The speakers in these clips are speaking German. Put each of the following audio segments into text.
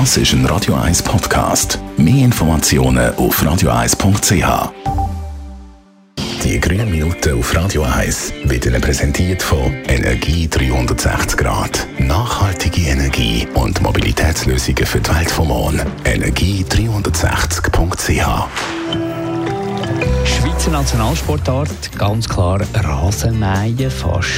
Das ist ein Radio 1 Podcast. Mehr Informationen auf radio1.ch. Die grünen Minuten auf Radio 1 wird Ihnen präsentiert von Energie 360 Grad. Nachhaltige Energie und Mobilitätslösungen für die Welt von morgen. Energie360.ch. Schweizer Nationalsportart, ganz klar Rasenmähen, fast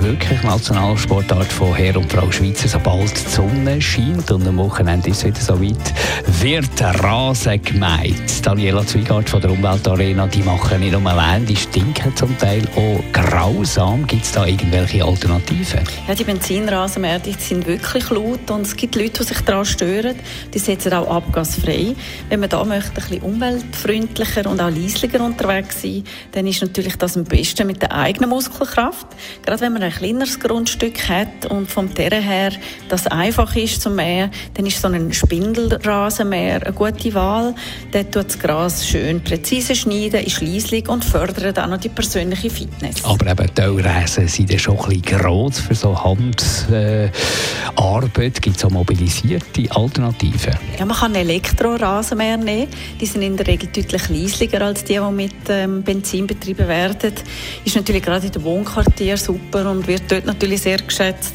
wirklich Nationalsportart von Herr und Frau Schweizer. Sobald die Sonne scheint und am Wochenende ist es wieder so weit, wird Rasen gemäht. Daniela Zwiegert von der Umweltarena, die machen nicht nur allein, die stinken zum Teil auch grausam. Gibt es da irgendwelche Alternativen? Ja, die Benzinrasenmäher sind wirklich laut und es gibt Leute, die sich daran stören. Die setzen auch abgasfrei. Wenn man da möchte, ein bisschen umweltfreundlicher und auch leislicher unterwegs sein, dann ist natürlich das am besten mit der eigenen Muskelkraft. Gerade wenn man ein kleineres Grundstück hat und vom Terrain her das einfach ist zum Mähen, dann ist so ein Spindelrasenmäher eine gute Wahl. Der tut das Gras schön präzise schneiden, ist leislich und fördert auch noch die persönliche Fitness. Aber eben Teilrasen sind ja schon ein bisschen gross für so Handarbeit. Gibt es auch mobilisierte Alternativen? Ja, man kann Elektrorasenmäher nehmen. Die sind in der Regel deutlich leislicher als die mit Benzin betrieben werden, ist natürlich gerade in den Wohnquartieren super und wird dort natürlich sehr geschätzt.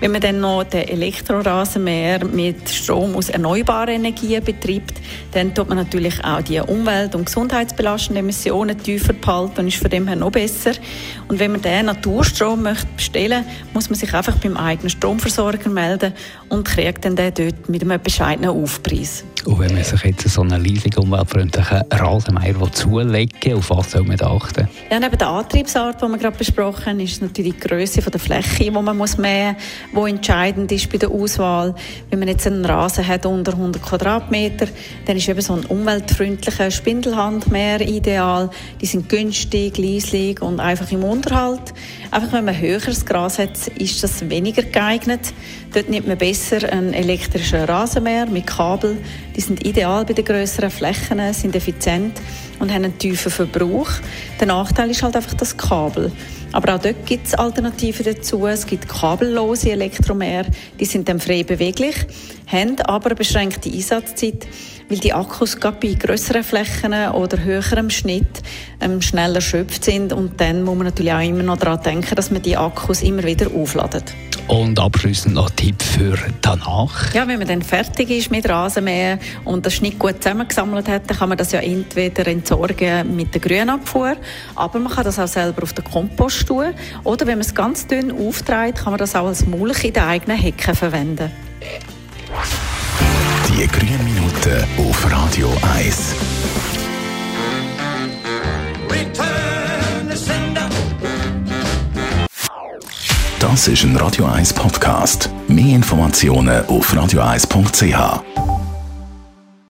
Wenn man dann noch den Elektrorasenmäher mit Strom aus erneuerbaren Energien betreibt, dann tut man natürlich auch die umwelt- und gesundheitsbelastenden Emissionen tiefer behalten und ist von dem her noch besser. Und wenn man den Naturstrom möchte bestellen, muss man sich einfach beim eigenen Stromversorger melden und kriegt dann den dort mit einem bescheidenen Aufpreis. Und wenn man sich jetzt so einen leisigen, umweltfreundlichen Rasenmäher zulegen, auf was soll man da achten? Ja, neben der Antriebsart, die wir gerade besprochen haben, ist natürlich die Grösse der Fläche, die man mähen muss, wo entscheidend ist bei der Auswahl. Wenn man jetzt einen Rasen hat unter 100 Quadratmeter, dann ist eben so ein umweltfreundlicher Spindelhandmäher ideal. Die sind günstig, leislich und einfach im Unterhalt. Einfach wenn man höheres Gras hat, ist das weniger geeignet. Dort nimmt man besser einen elektrischen Rasenmäher mit Kabel. Die sind ideal bei den grösseren Flächen, sind effizient und haben einen tiefen Verbrauch. Der Nachteil ist halt einfach das Kabel. Aber auch dort gibt es Alternativen dazu. Es gibt kabellose Elektromäher, die sind dann frei beweglich, haben aber beschränkte Einsatzzeit, weil die Akkus gerade bei grösseren Flächen oder höherem Schnitt schneller erschöpft sind. Und dann muss man natürlich auch immer noch daran denken, dass man die Akkus immer wieder aufladet. Und abschließend noch Tipp für danach. Ja, wenn man dann fertig ist mit Rasenmähen und das Schnitt gut zusammengesammelt hat, dann kann man das ja entweder entsorgen mit der Grünabfuhr, aber man kann das auch selber auf den Kompost tun. Oder wenn man es ganz dünn aufträgt, kann man das auch als Mulch in den eigenen Hecken verwenden. Die grünen Minuten auf Radio 1. Das ist ein Radio 1 Podcast. Mehr Informationen auf radio1.ch.